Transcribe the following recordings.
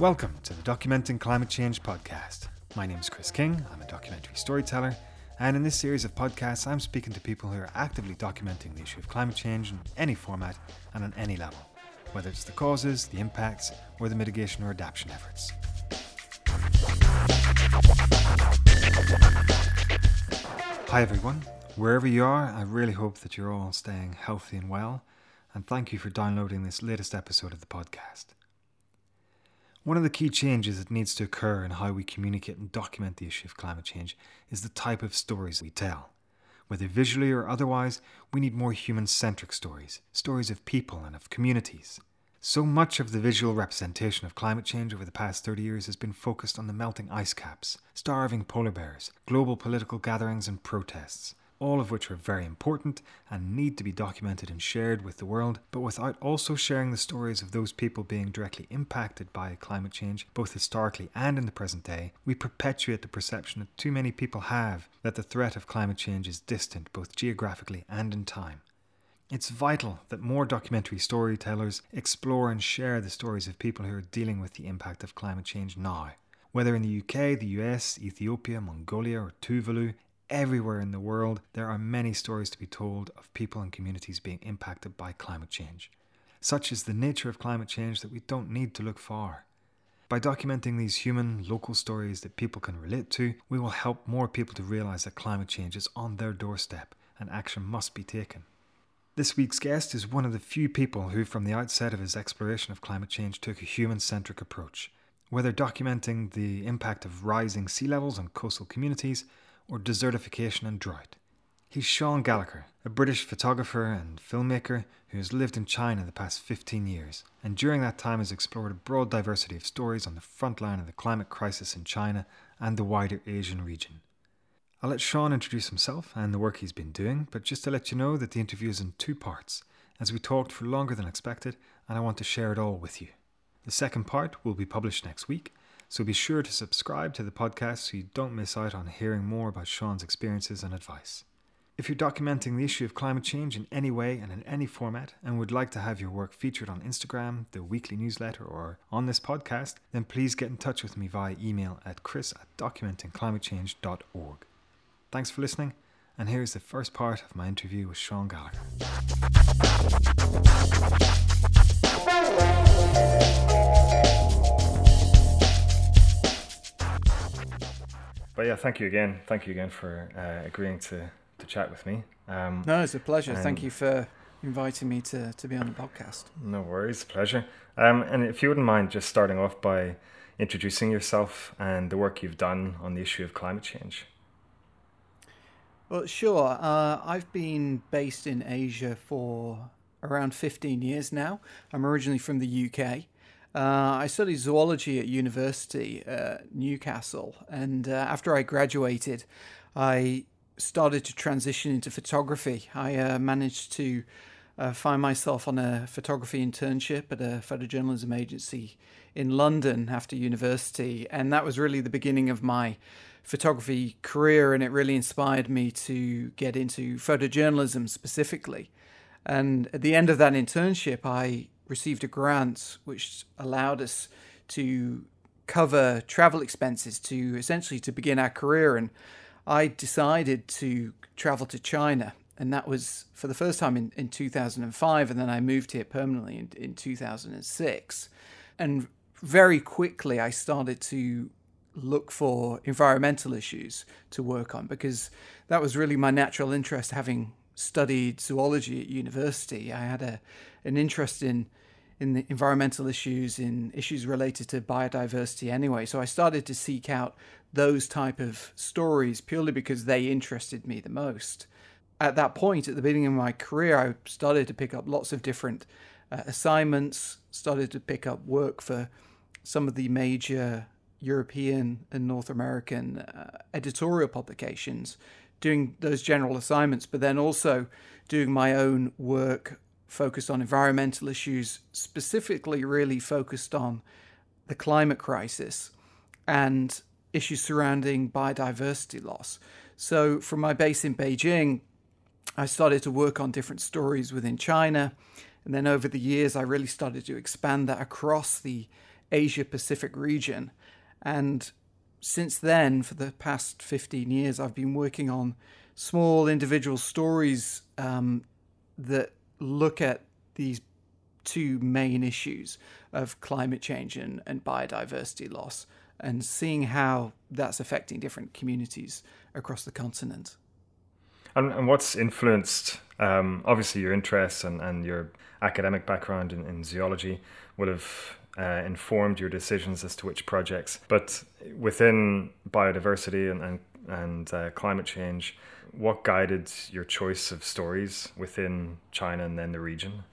Welcome to the Documenting Climate Change podcast. My name is Chris King, I'm a documentary storyteller, and in this series of podcasts I'm speaking to people who are actively documenting the issue of climate change in any format and on any level, whether it's the causes, the impacts, or the mitigation or adaptation efforts. Hi everyone, wherever you are, I really hope that you're all staying healthy and well, and thank you for downloading this latest episode of the podcast. One of the key changes that needs to occur in how we communicate and document the issue of climate change is the type of stories we tell. Whether visually or otherwise, we need more human-centric stories, stories of people and of communities. So much of the visual representation of climate change over the past 30 years has been focused on the melting ice caps, starving polar bears, global political gatherings and protests, all of which are very important and need to be documented and shared with the world, but without also sharing the stories of those people being directly impacted by climate change, both historically and in the present day, we perpetuate the perception that too many people have that the threat of climate change is distant, both geographically and in time. It's vital that more documentary storytellers explore and share the stories of people who are dealing with the impact of climate change now. Whether in the UK, the US, Ethiopia, Mongolia, or Tuvalu, everywhere in the world, there are many stories to be told of people and communities being impacted by climate change. Such is the nature of climate change that we don't need to look far. By documenting these human, local stories that people can relate to, we will help more people to realise that climate change is on their doorstep and action must be taken. This week's guest is one of the few people who, from the outset of his exploration of climate change, took a human-centric approach. Whether documenting the impact of rising sea levels on coastal communities, or desertification and drought. He's Sean Gallagher, a British photographer and filmmaker who has lived in China the past 15 years, and during that time has explored a broad diversity of stories on the front line of the climate crisis in China and the wider Asian region. I'll let Sean introduce himself and the work he's been doing, but just to let you know that the interview is in two parts, as we talked for longer than expected, and I want to share it all with you. The second part will be published next week, so be sure to subscribe to the podcast so you don't miss out on hearing more about Sean's experiences and advice. If you're documenting the issue of climate change in any way and in any format and would like to have your work featured on Instagram, the weekly newsletter, or on this podcast, then please get in touch with me via email at chris@documentingclimatechange.org. Thanks for listening, and here is the first part of my interview with Sean Gallagher. But yeah, thank you again. Thank you again for agreeing to chat with me. No, it's a pleasure. Thank you for inviting me to be on the podcast. No worries, pleasure. And if you wouldn't mind just starting off by introducing yourself and the work you've done on the issue of climate change. Well, sure. I've been based in Asia for around 15 years now. I'm originally from the UK. I studied zoology at university at Newcastle, and after I graduated, I started to transition into photography. I managed to find myself on a photography internship at a photojournalism agency in London after university, and that was really the beginning of my photography career, and it really inspired me to get into photojournalism specifically. And at the end of that internship, I received a grant which allowed us to cover travel expenses to begin our career. And I decided to travel to China. And that was for the first time in 2005. And then I moved here permanently in 2006. And very quickly, I started to look for environmental issues to work on, because that was really my natural interest. Having studied zoology at university, I had an interest in the environmental issues, in issues related to biodiversity anyway. So I started to seek out those type of stories purely because they interested me the most. At that point, at the beginning of my career, I started to pick up lots of different assignments, started to pick up work for some of the major European and North American editorial publications, doing those general assignments, but then also doing my own work focused on environmental issues, specifically really focused on the climate crisis and issues surrounding biodiversity loss. So from my base in Beijing, I started to work on different stories within China. And then over the years, I really started to expand that across the Asia-Pacific region. And since then, for the past 15 years, I've been working on small individual stories that look at these two main issues of climate change and biodiversity loss, and seeing how that's affecting different communities across the continent. And what's influenced, obviously your interests and your academic background in zoology will have informed your decisions as to which projects, but within biodiversity and climate change, what guided your choice of stories within China and then the region?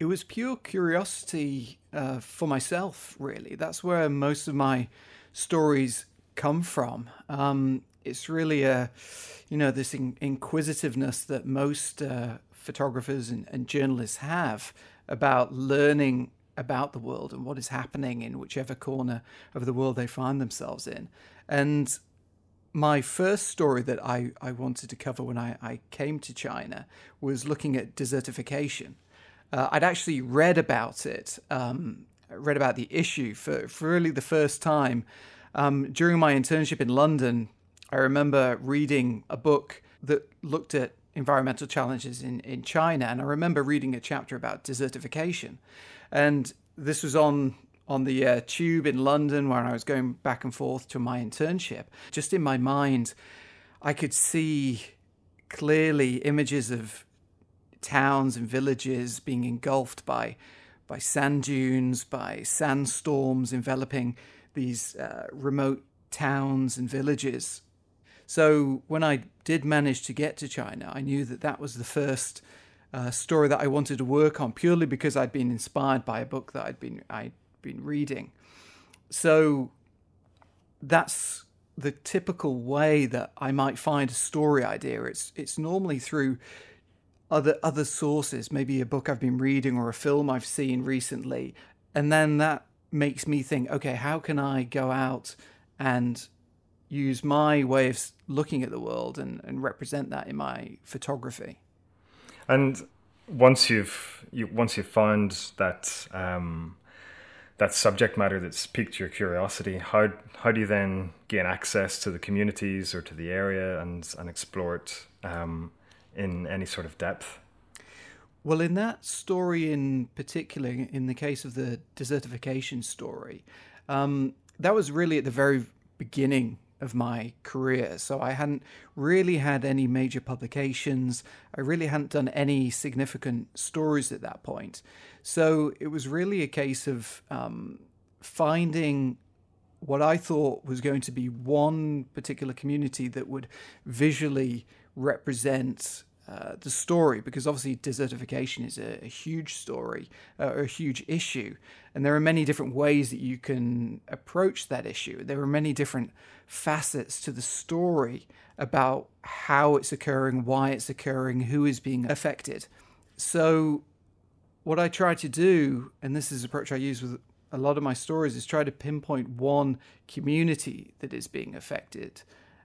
It was pure curiosity for myself, really. That's where most of my stories come from. It's really this inquisitiveness that most photographers and journalists have about learning about the world and what is happening in whichever corner of the world they find themselves in. And my first story that I wanted to cover when I came to China was looking at desertification. I'd actually read about it, read about the issue for really the first time. During my internship in London, I remember reading a book that looked at environmental challenges in China, and I remember reading a chapter about desertification. And this was on the tube in London where I was going back and forth to my internship. Just in my mind, I could see clearly images of towns and villages being engulfed by sand dunes, by sandstorms enveloping these remote towns and villages. So when I did manage to get to China, I knew that was the first story that I wanted to work on, purely because I'd been inspired by a book that I'd been reading. So that's the typical way that I might find a story idea. It's normally through other sources, maybe a book I've been reading or a film I've seen recently. And then that makes me think, okay, how can I go out and use my way of looking at the world and represent that in my photography? And once you've found that that subject matter that's piqued your curiosity, how do you then gain access to the communities or to the area and explore it in any sort of depth? Well, in that story in particular, in the case of the desertification story, that was really at the very beginning of my career. So I hadn't really had any major publications. I really hadn't done any significant stories at that point. So it was really a case of finding what I thought was going to be one particular community that would visually represent the story, because obviously desertification is a huge story, a huge issue, and there are many different ways that you can approach that issue. There are many different facets to the story about how it's occurring, why it's occurring, who is being affected. So what I try to do, and this is an approach I use with a lot of my stories, is try to pinpoint one community that is being affected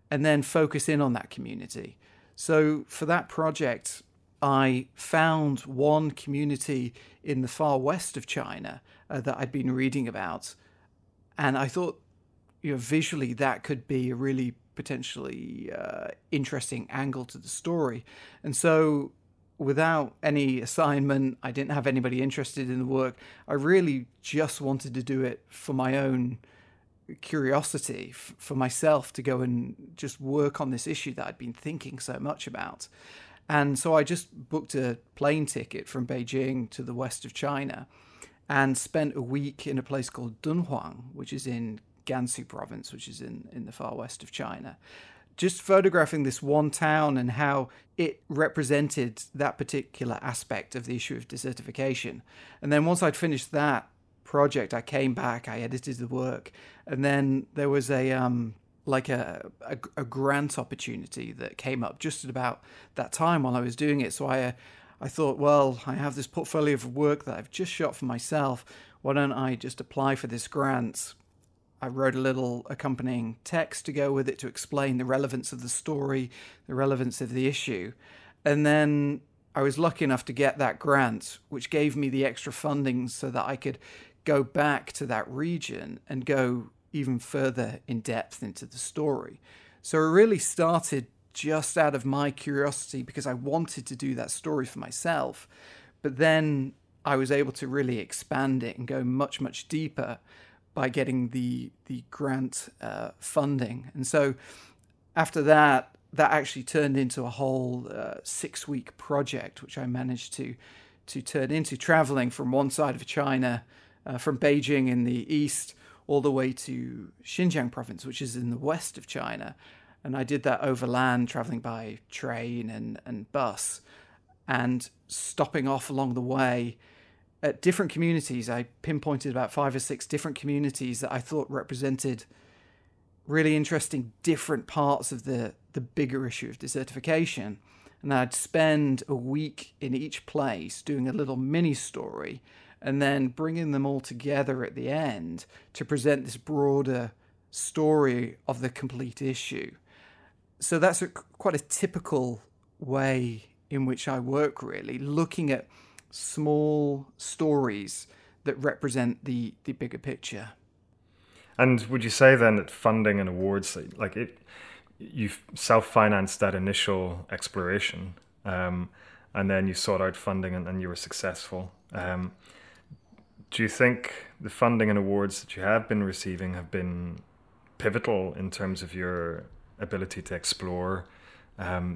and then focus in on that community. So for that project, I found one community in the far west of China that I'd been reading about. And I thought, visually that could be a really potentially interesting angle to the story. And so without any assignment, I didn't have anybody interested in the work. I really just wanted to do it for my own curiosity, for myself, to go and just work on this issue that I'd been thinking so much about. And so I just booked a plane ticket from Beijing to the west of China and spent a week in a place called Dunhuang, which is in Gansu Province, which is in the far west of China, just photographing this one town and how it represented that particular aspect of the issue of desertification. And then once I'd finished that project, I came back, I edited the work, and then there was a grant opportunity that came up just at about that time while I was doing it. So I thought, well, I have this portfolio of work that I've just shot for myself. Why don't I just apply for this grant? I wrote a little accompanying text to go with it to explain the relevance of the story, the relevance of the issue. And then I was lucky enough to get that grant, which gave me the extra funding so that I could go back to that region and go even further in depth into the story. So it really started just out of my curiosity because I wanted to do that story for myself. But then I was able to really expand it and go much, much deeper by getting the grant funding. And so after that, that actually turned into a whole 6-week project, which I managed to turn into traveling from one side of China, from Beijing in the east, all the way to Xinjiang Province, which is in the west of China. And I did that overland, traveling by train and bus, and stopping off along the way at different communities. I pinpointed about 5 or 6 different communities that I thought represented really interesting different parts of the bigger issue of desertification. And I'd spend a week in each place doing a little mini story and then bringing them all together at the end to present this broader story of the complete issue. So that's quite a typical way in which I work, really, looking at small stories that represent the bigger picture. And would you say then that funding and awards, like it, you've self-financed that initial exploration, and then you sought out funding and you were successful. Do you think the funding and awards that you have been receiving have been pivotal in terms of your ability to explore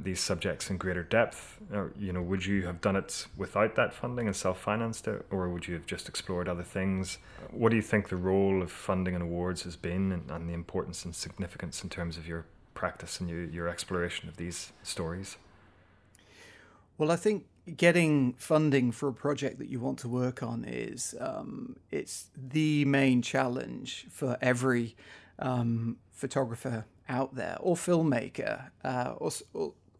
these subjects in greater depth? Or, you know, would you have done it without that funding and self-financed it, or would you have just explored other things? What do you think the role of funding and awards has been, and the importance and significance in terms of your practice and your exploration of these stories? Well, I think getting funding for a project that you want to work on is it's the main challenge for every photographer out there, or filmmaker,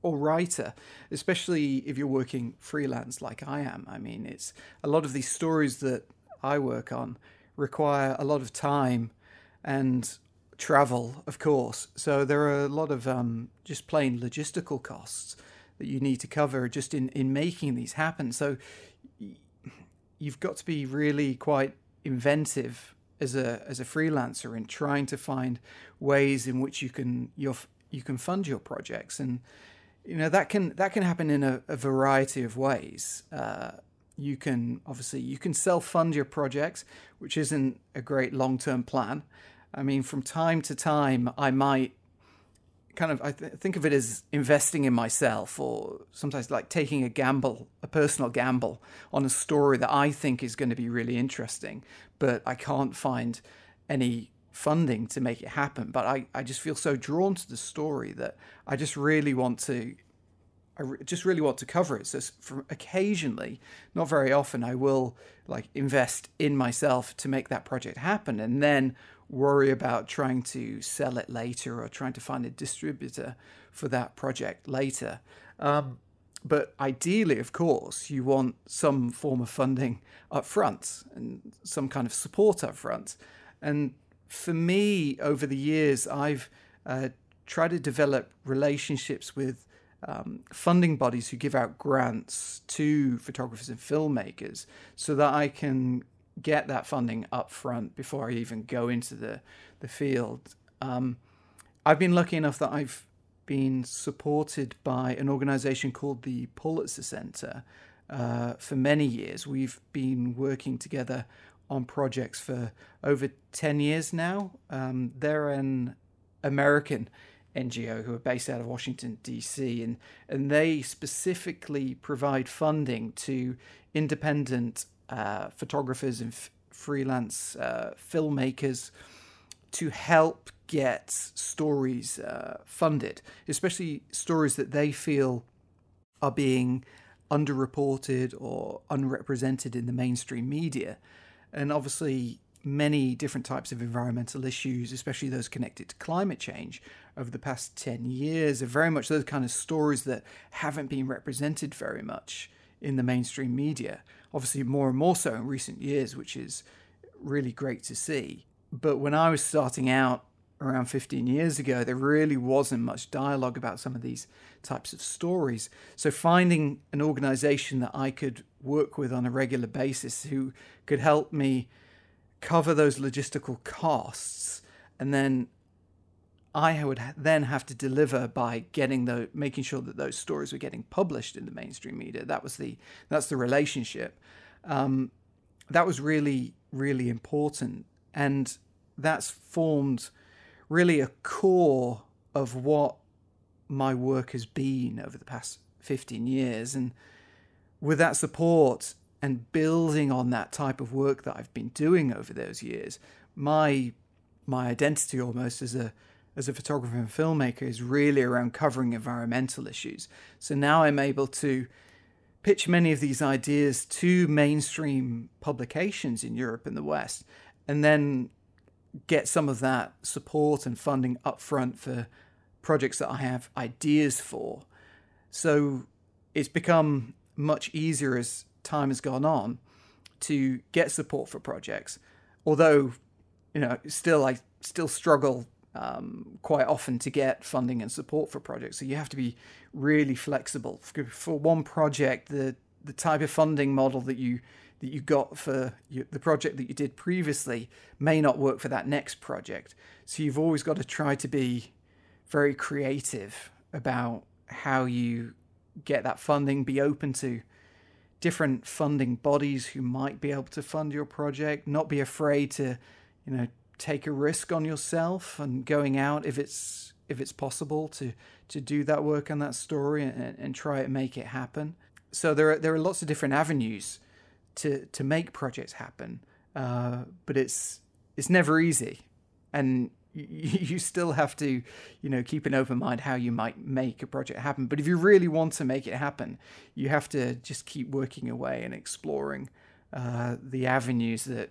or writer, especially if you're working freelance like I am. I mean, it's a lot of these stories that I work on require a lot of time and travel, of course. So there are a lot of just plain logistical costs that you need to cover just in making these happen. So you've got to be really quite inventive as a freelancer in trying to find ways in which you can fund your projects. And you know, that can happen in a variety of ways. You can self-fund your projects, which isn't a great long-term plan. I mean, from time to time, I might think of it as investing in myself, or sometimes like taking a gamble, a personal gamble on a story that I think is going to be really interesting, but I can't find any funding to make it happen. But I just feel so drawn to the story that I just really want to, cover it. So from occasionally, not very often, I will like invest in myself to make that project happen, and then worry about trying to sell it later or trying to find a distributor for that project later. But ideally, of course, you want some form of funding up front and some kind of support up front. And for me, over the years, I've tried to develop relationships with funding bodies who give out grants to photographers and filmmakers so that I can get that funding up front before I even go into the field. I've been lucky enough that I've been supported by an organization called the Pulitzer Center for many years. We've been working together on projects for over 10 years now. They're an American NGO who are based out of Washington, D.C., and they specifically provide funding to independent photographers and freelance filmmakers to help get stories funded, especially stories that they feel are being underreported or unrepresented in the mainstream media. And obviously, many different types of environmental issues, especially those connected to climate change over the past 10 years, are very much those kind of stories that haven't been represented very much in the mainstream media, obviously more and more so in recent years, which is really great to see. But when I was starting out around 15 years ago, there really wasn't much dialogue about some of these types of stories. So finding an organization that I could work with on a regular basis who could help me cover those logistical costs, and then I would then have to deliver by making sure that those stories were getting published in the mainstream media. That's the relationship. That was really, really important, and that's formed really a core of what my work has been over the past 15 years. And with that support and building on that type of work that I've been doing over those years, my identity almost as a photographer and filmmaker is really around covering environmental issues. So now I'm able to pitch many of these ideas to mainstream publications in Europe and the West, and then get some of that support and funding upfront for projects that I have ideas for. So it's become much easier as time has gone on to get support for projects. Although, I still struggle quite often to get funding and support for projects, so you have to be really flexible. For one project, the type of funding model that you got for the project that you did previously may not work for that next project. So you've always got to try to be very creative about how you get that funding. Be open to different funding bodies who might be able to fund your project. Not be afraid to, take a risk on yourself and going out if it's possible to do that work and that story and try and make it happen. So there are lots of different avenues to make projects happen, but it's never easy, and you still have to keep an open mind how you might make a project happen. But if you really want to make it happen, you have to just keep working away and exploring the avenues that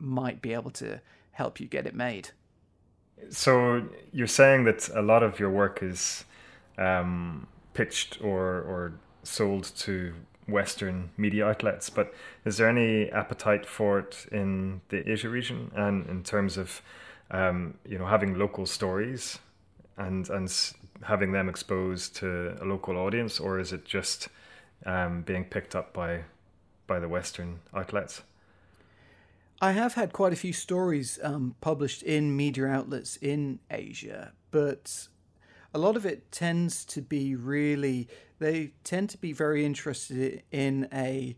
might be able to help you get it made. So you're saying that a lot of your work is pitched or sold to Western media outlets, but is there any appetite for it in the Asia region, and in terms of having local stories and having them exposed to a local audience, or is it just being picked up by the Western outlets? I have had quite a few stories published in media outlets in Asia, but a lot of it tends to be they tend to be very interested in a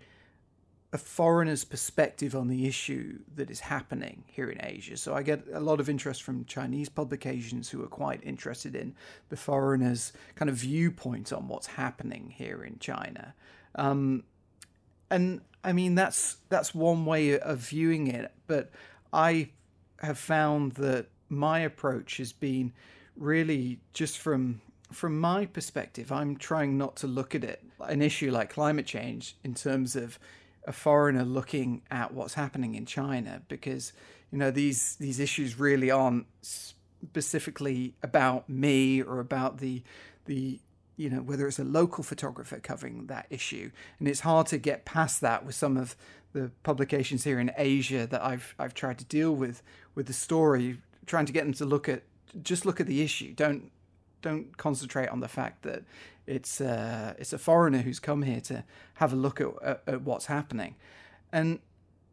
foreigner's perspective on the issue that is happening here in Asia. So I get a lot of interest from Chinese publications who are quite interested in the foreigner's kind of viewpoint on what's happening here in China. And I mean, that's one way of viewing it, but I have found that my approach has been really just from my perspective. I'm trying not to look at it, an issue like climate change, in terms of a foreigner looking at what's happening in China, because these issues really aren't specifically about me or about the whether it's a local photographer covering that issue. And it's hard to get past that with some of the publications here in Asia that I've tried to deal with the story, trying to get them to look at the issue. Don't concentrate on the fact that it's a foreigner who's come here to have a look at what's happening. And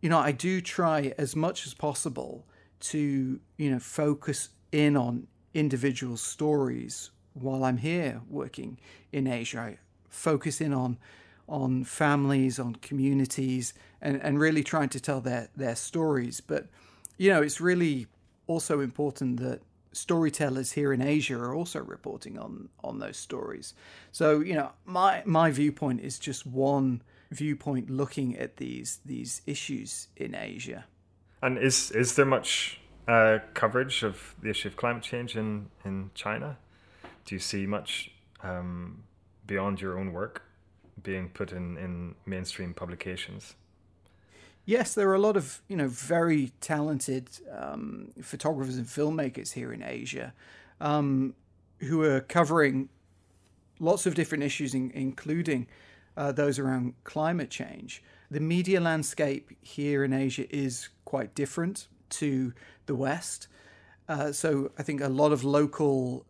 I do try as much as possible to focus in on individual stories. While I'm here working in Asia, I focus in on families, on communities, and really trying to tell their stories. But, it's really also important that storytellers here in Asia are also reporting on those stories. So, my viewpoint is just one viewpoint looking at these issues in Asia. And is there much coverage of the issue of climate change in China? Do you see much beyond your own work being put in mainstream publications? Yes, there are a lot of very talented photographers and filmmakers here in Asia who are covering lots of different issues, including those around climate change. The media landscape here in Asia is quite different to the West. So I think a lot of local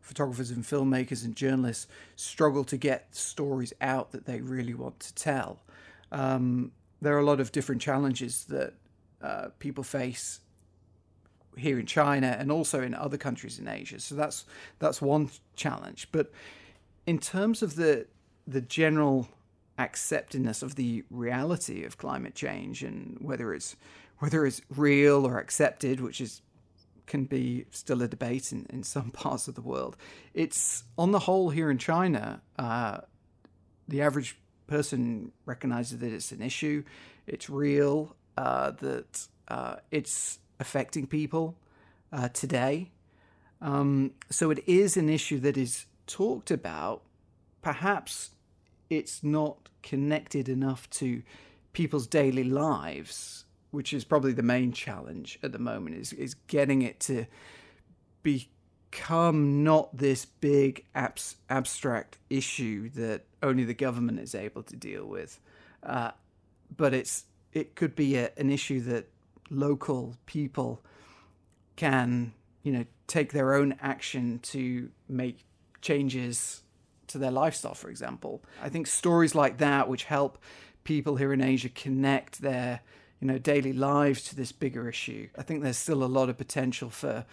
photographers and filmmakers and journalists struggle to get stories out that they really want to tell. There are a lot of different challenges that people face here in China and also in other countries in Asia. So that's one challenge. But in terms of the general acceptedness of the reality of climate change and whether it's real or accepted, which can be still a debate in some parts of the world, it's on the whole here in China, the average person recognizes that it's an issue, it's real, that it's affecting people today. So it is an issue that is talked about. Perhaps it's not connected enough to people's daily lives, which is probably the main challenge at the moment, is getting it to become not this big abstract issue that only the government is able to deal with, but it could be an issue that local people can, take their own action to make changes to their lifestyle, for example. I think stories like that, which help people here in Asia connect their daily lives to this bigger issue. I think there's still a lot of potential for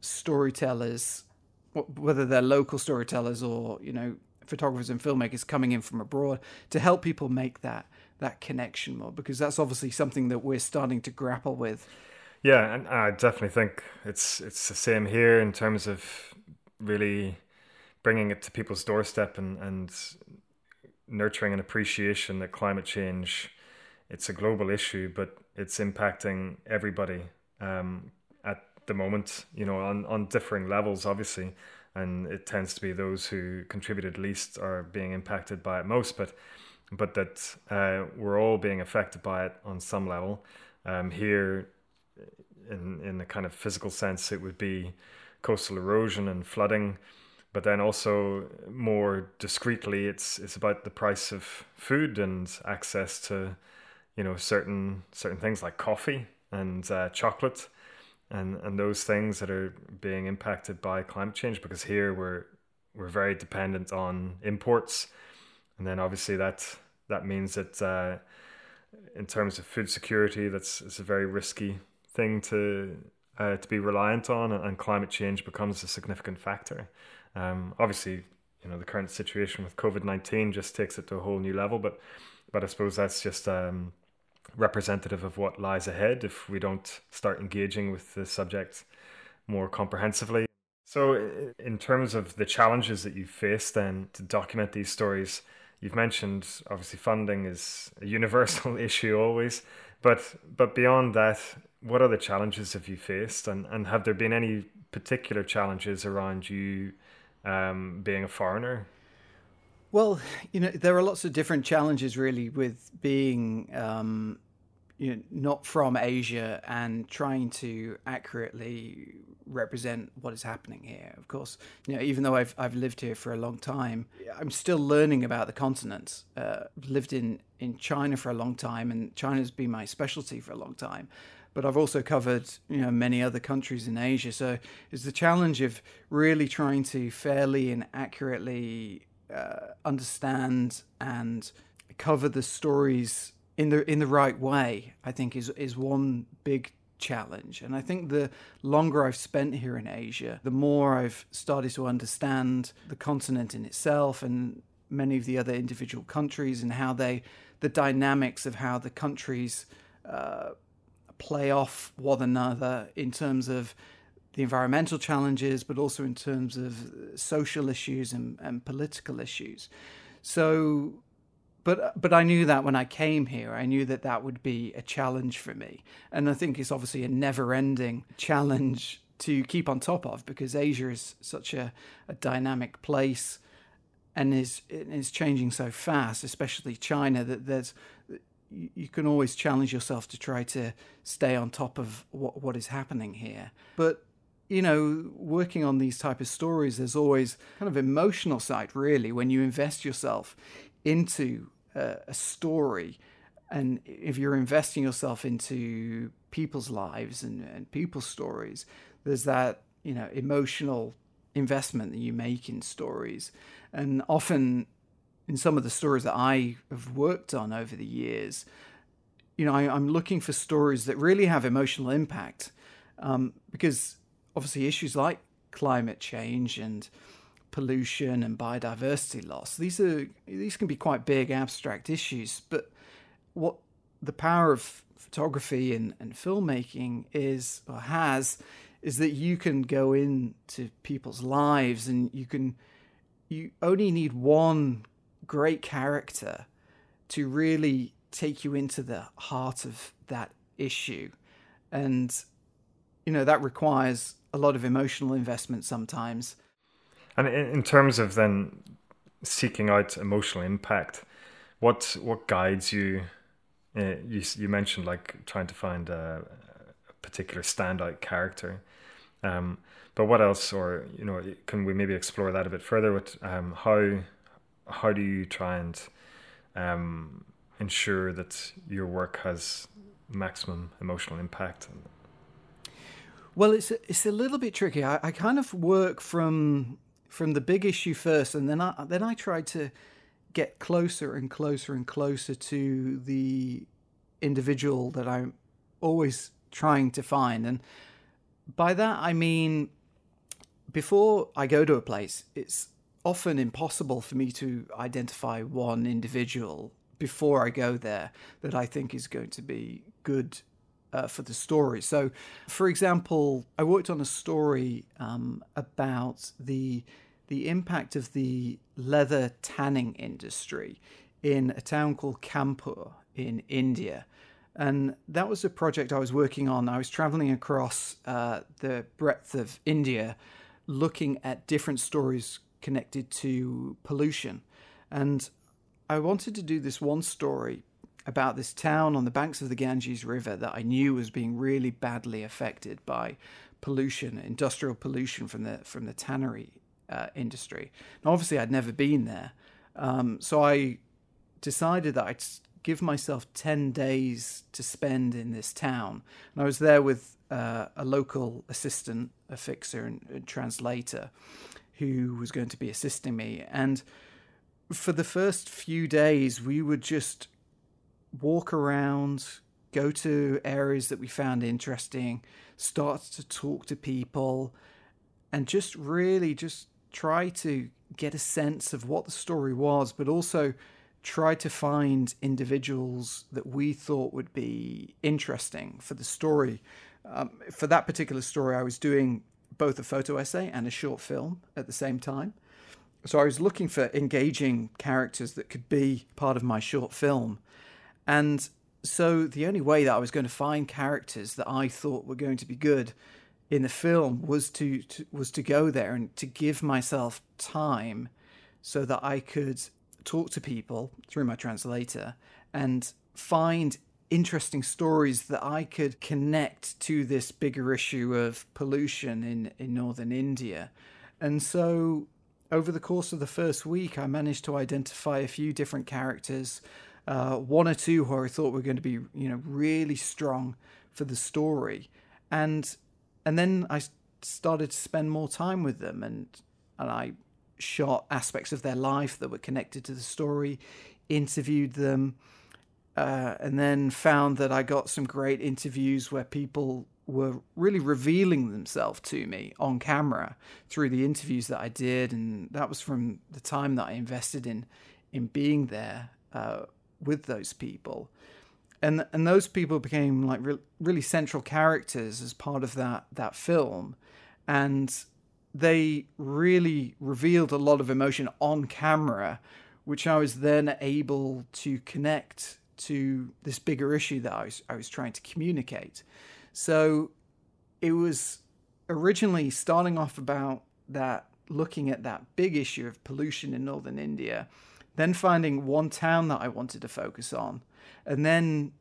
storytellers, whether they're local storytellers or, photographers and filmmakers coming in from abroad, to help people make that connection more, because that's obviously something that we're starting to grapple with. Yeah, and I definitely think it's the same here in terms of really bringing it to people's doorstep and nurturing an appreciation that climate change, it's a global issue, but it's impacting everybody at the moment, on differing levels, obviously. And it tends to be those who contributed least are being impacted by it most, but that we're all being affected by it on some level. Here, in the kind of physical sense, it would be coastal erosion and flooding, but then also more discreetly, it's about the price of food and access to certain things like coffee and chocolate and those things that are being impacted by climate change, because here we're very dependent on imports. And then obviously that means that in terms of food security, it's a very risky thing to be reliant on, and climate change becomes a significant factor. Obviously, the current situation with COVID-19 just takes it to a whole new level, but I suppose that's just representative of what lies ahead if we don't start engaging with the subject more comprehensively. So in terms of the challenges that you face then to document these stories, you've mentioned obviously funding is a universal issue always, but beyond that, what other challenges have you faced, and have there been any particular challenges around you being a foreigner? Well, there are lots of different challenges really with being, not from Asia and trying to accurately represent what is happening here. Of course, even though I've lived here for a long time, I'm still learning about the continent. I've lived in China for a long time, and China's been my specialty for a long time. But I've also covered, many other countries in Asia. So it's the challenge of really trying to fairly and accurately understand and cover the stories in the right way, I think is one big challenge. And I think the longer I've spent here in Asia, the more I've started to understand the continent in itself and many of the other individual countries and how the dynamics of how the countries play off one another in terms of the environmental challenges, but also in terms of social issues and political issues. So, but I knew that when I came here, I knew that would be a challenge for me. And I think it's obviously a never-ending challenge to keep on top of, because Asia is such a dynamic place and is changing so fast, especially China, that you can always challenge yourself to try to stay on top of what is happening here. But working on these type of stories, there's always kind of emotional side, really, when you invest yourself into a story. And if you're investing yourself into people's lives and people's stories, there's that, emotional investment that you make in stories. And often in some of the stories that I have worked on over the years, you know, I'm looking for stories that really have emotional impact, because obviously issues like climate change and pollution and biodiversity loss, these can be quite big abstract issues. But what the power of photography and filmmaking is or has is that you can go into people's lives, and you only need one great character to really take you into the heart of that issue. And, you know, that requires a lot of emotional investment sometimes. And in terms of then seeking out emotional impact, what guides you? You mentioned like trying to find a particular standout character, but what else? Or, you know, can we maybe explore that a bit further? With how do you try and ensure that your work has maximum emotional impact? Well, it's a little bit tricky. I kind of work from the big issue first, and then I try to get closer and closer and closer to the individual that I'm always trying to find. And by that, I mean, before I go to a place, it's often impossible for me to identify one individual before I go there that I think is going to be good for the story. So, for example, I worked on a story about the impact of the leather tanning industry in a town called Kanpur in India. And that was a project I was working on. I was traveling across the breadth of India, looking at different stories connected to pollution. And I wanted to do this one story about this town on the banks of the Ganges River that I knew was being really badly affected by pollution, industrial pollution from the tannery industry. Now, obviously, I'd never been there, so I decided that I'd give myself 10 days to spend in this town. And I was there with a local assistant, a fixer and translator, who was going to be assisting me. And for the first few days, we would just walk around, go to areas that we found interesting, start to talk to people, and just really just try to get a sense of what the story was, but also try to find individuals that we thought would be interesting for the story. For that particular story, I was doing both a photo essay and a short film at the same time. So I was looking for engaging characters that could be part of my short film. And so the only way that I was going to find characters that I thought were going to be good in the film was to go there and to give myself time so that I could talk to people through my translator and find interesting stories that I could connect to this bigger issue of pollution in northern India. And so over the course of the first week, I managed to identify a few different characters, one or two who I thought were going to be, you know, really strong for the story, and then I started to spend more time with them, and I shot aspects of their life that were connected to the story, interviewed them, and then found that I got some great interviews where people were really revealing themselves to me on camera through the interviews that I did, and that was from the time that I invested in being there with those people, and those people became like really central characters as part of that film, and they really revealed a lot of emotion on camera, which I was then able to connect to this bigger issue that I was trying to communicate. So it was originally starting off about that, looking at that big issue of pollution in northern India, then finding one town that I wanted to focus on, and then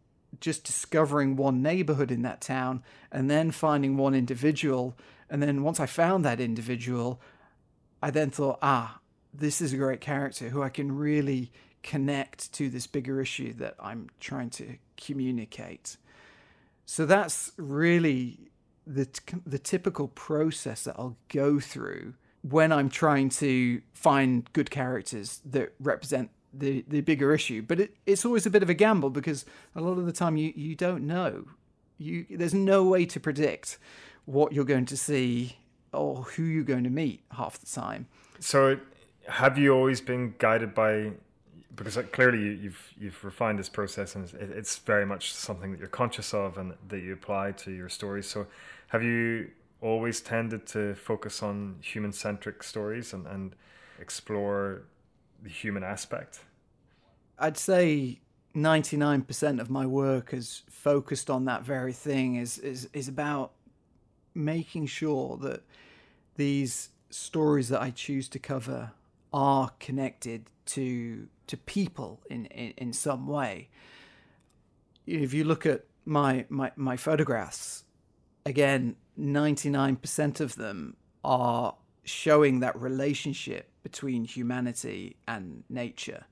just discovering one neighborhood in that town, and then finding one individual. And then once I found that individual, I then thought, this is a great character who I can really connect to this bigger issue that I'm trying to communicate. So that's really the typical process that I'll go through when I'm trying to find good characters that represent the bigger issue. But it's always a bit of a gamble, because a lot of the time you don't know. There's no way to predict what you're going to see or who you're going to meet half the time. So have you always been guided by, because clearly you've refined this process, and it's very much something that you're conscious of and that you apply to your stories. So have you always tended to focus on human-centric stories and explore the human aspect? I'd say 99% of my work is focused on that very thing, is about making sure that these stories that I choose to cover are connected to people in some way. If you look at my photographs, again, 99% of them are showing that relationship between humanity and nature.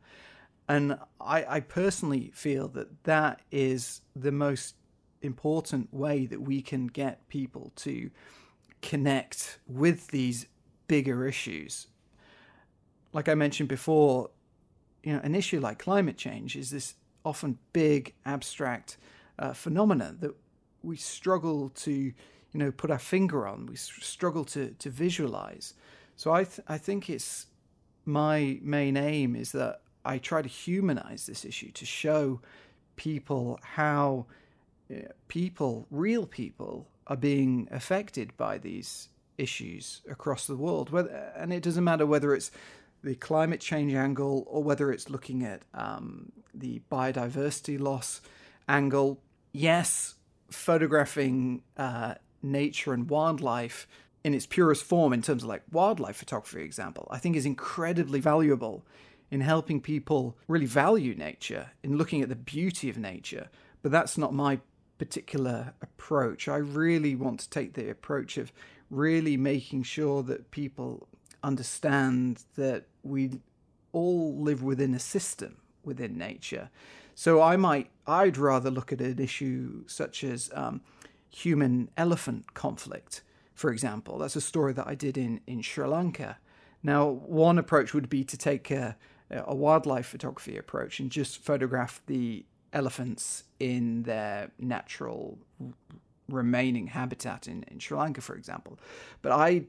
And I personally feel that is the most important way that we can get people to connect with these bigger issues. Like I mentioned before, an issue like climate change is this often big, abstract phenomena that we struggle to, put our finger on. We struggle to visualize. So I think it's my main aim is that I try to humanize this issue, to show people how real people, are being affected by these issues across the world. And it doesn't matter whether it's the climate change angle or whether it's looking at the biodiversity loss angle. Yes, photographing nature and wildlife in its purest form, in terms of like wildlife photography, for example, I think is incredibly valuable in helping people really value nature, in looking at the beauty of nature. But that's not my particular approach. I really want to take the approach of really making sure that people understand that we all live within a system, within nature. So I'd rather look at an issue such as human-elephant conflict, for example. That's a story that I did in Sri Lanka. Now, one approach would be to take a wildlife photography approach and just photograph the elephants in their natural remaining habitat in Sri Lanka, for example. But I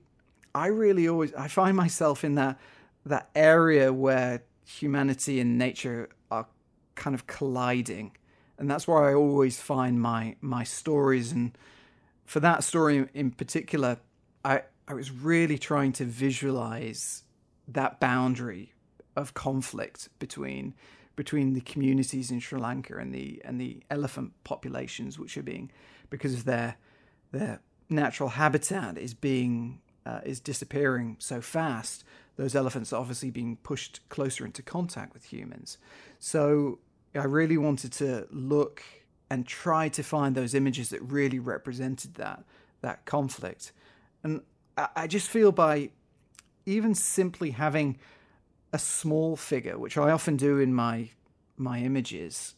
find myself in that area where humanity and nature are kind of colliding. And that's where I always find my stories. And for that story in particular, I was really trying to visualize that boundary of conflict between the communities in Sri Lanka and the elephant populations, which are being, because of their natural habitat is disappearing so fast, those elephants are obviously being pushed closer into contact with humans. So I really wanted to look and try to find those images that really represented that conflict. And I just feel by even simply having a small figure, which I often do in my images,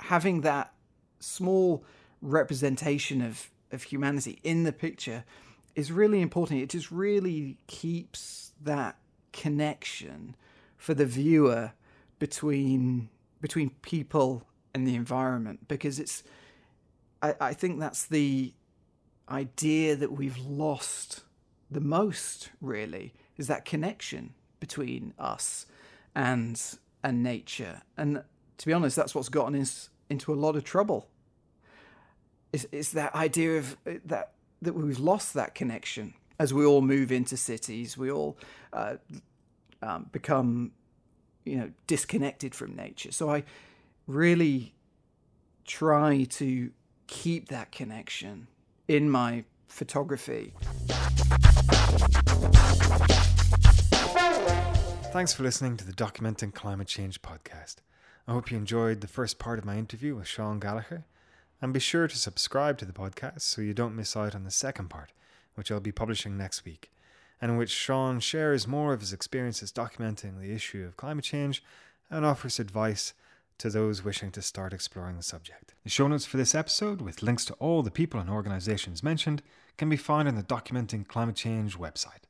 having that small representation of humanity in the picture is really important. It just really keeps that connection for the viewer between people and the environment, because I think that's the idea that we've lost the most, really, is that connection between us and nature. And to be honest, that's what's gotten us into a lot of trouble. It's that idea of that we've lost that connection as we all move into cities. We all become, disconnected from nature. So I really try to keep that connection in my photography. Thanks for listening to the Documenting Climate Change podcast. I hope you enjoyed the first part of my interview with Sean Gallagher, and be sure to subscribe to the podcast so you don't miss out on the second part, which I'll be publishing next week, and in which Sean shares more of his experiences documenting the issue of climate change and offers advice to those wishing to start exploring the subject. The show notes for this episode, with links to all the people and organizations mentioned, can be found on the Documenting Climate Change website.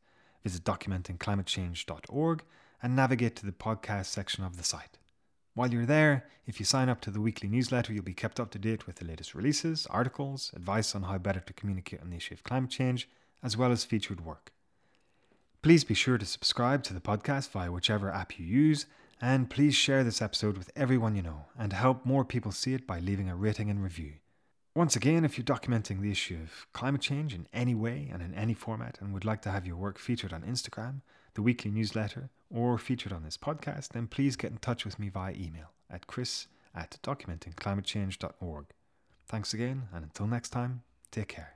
Visit documentingclimatechange.org and navigate to the podcast section of the site. While you're there, if you sign up to the weekly newsletter, you'll be kept up to date with the latest releases, articles, advice on how better to communicate on the issue of climate change, as well as featured work. Please be sure to subscribe to the podcast via whichever app you use, and please share this episode with everyone you know, and help more people see it by leaving a rating and review. Once again, if you're documenting the issue of climate change in any way and in any format and would like to have your work featured on Instagram, the weekly newsletter, or featured on this podcast, then please get in touch with me via email at chris@documentingclimatechange.org. Thanks again, and until next time, take care.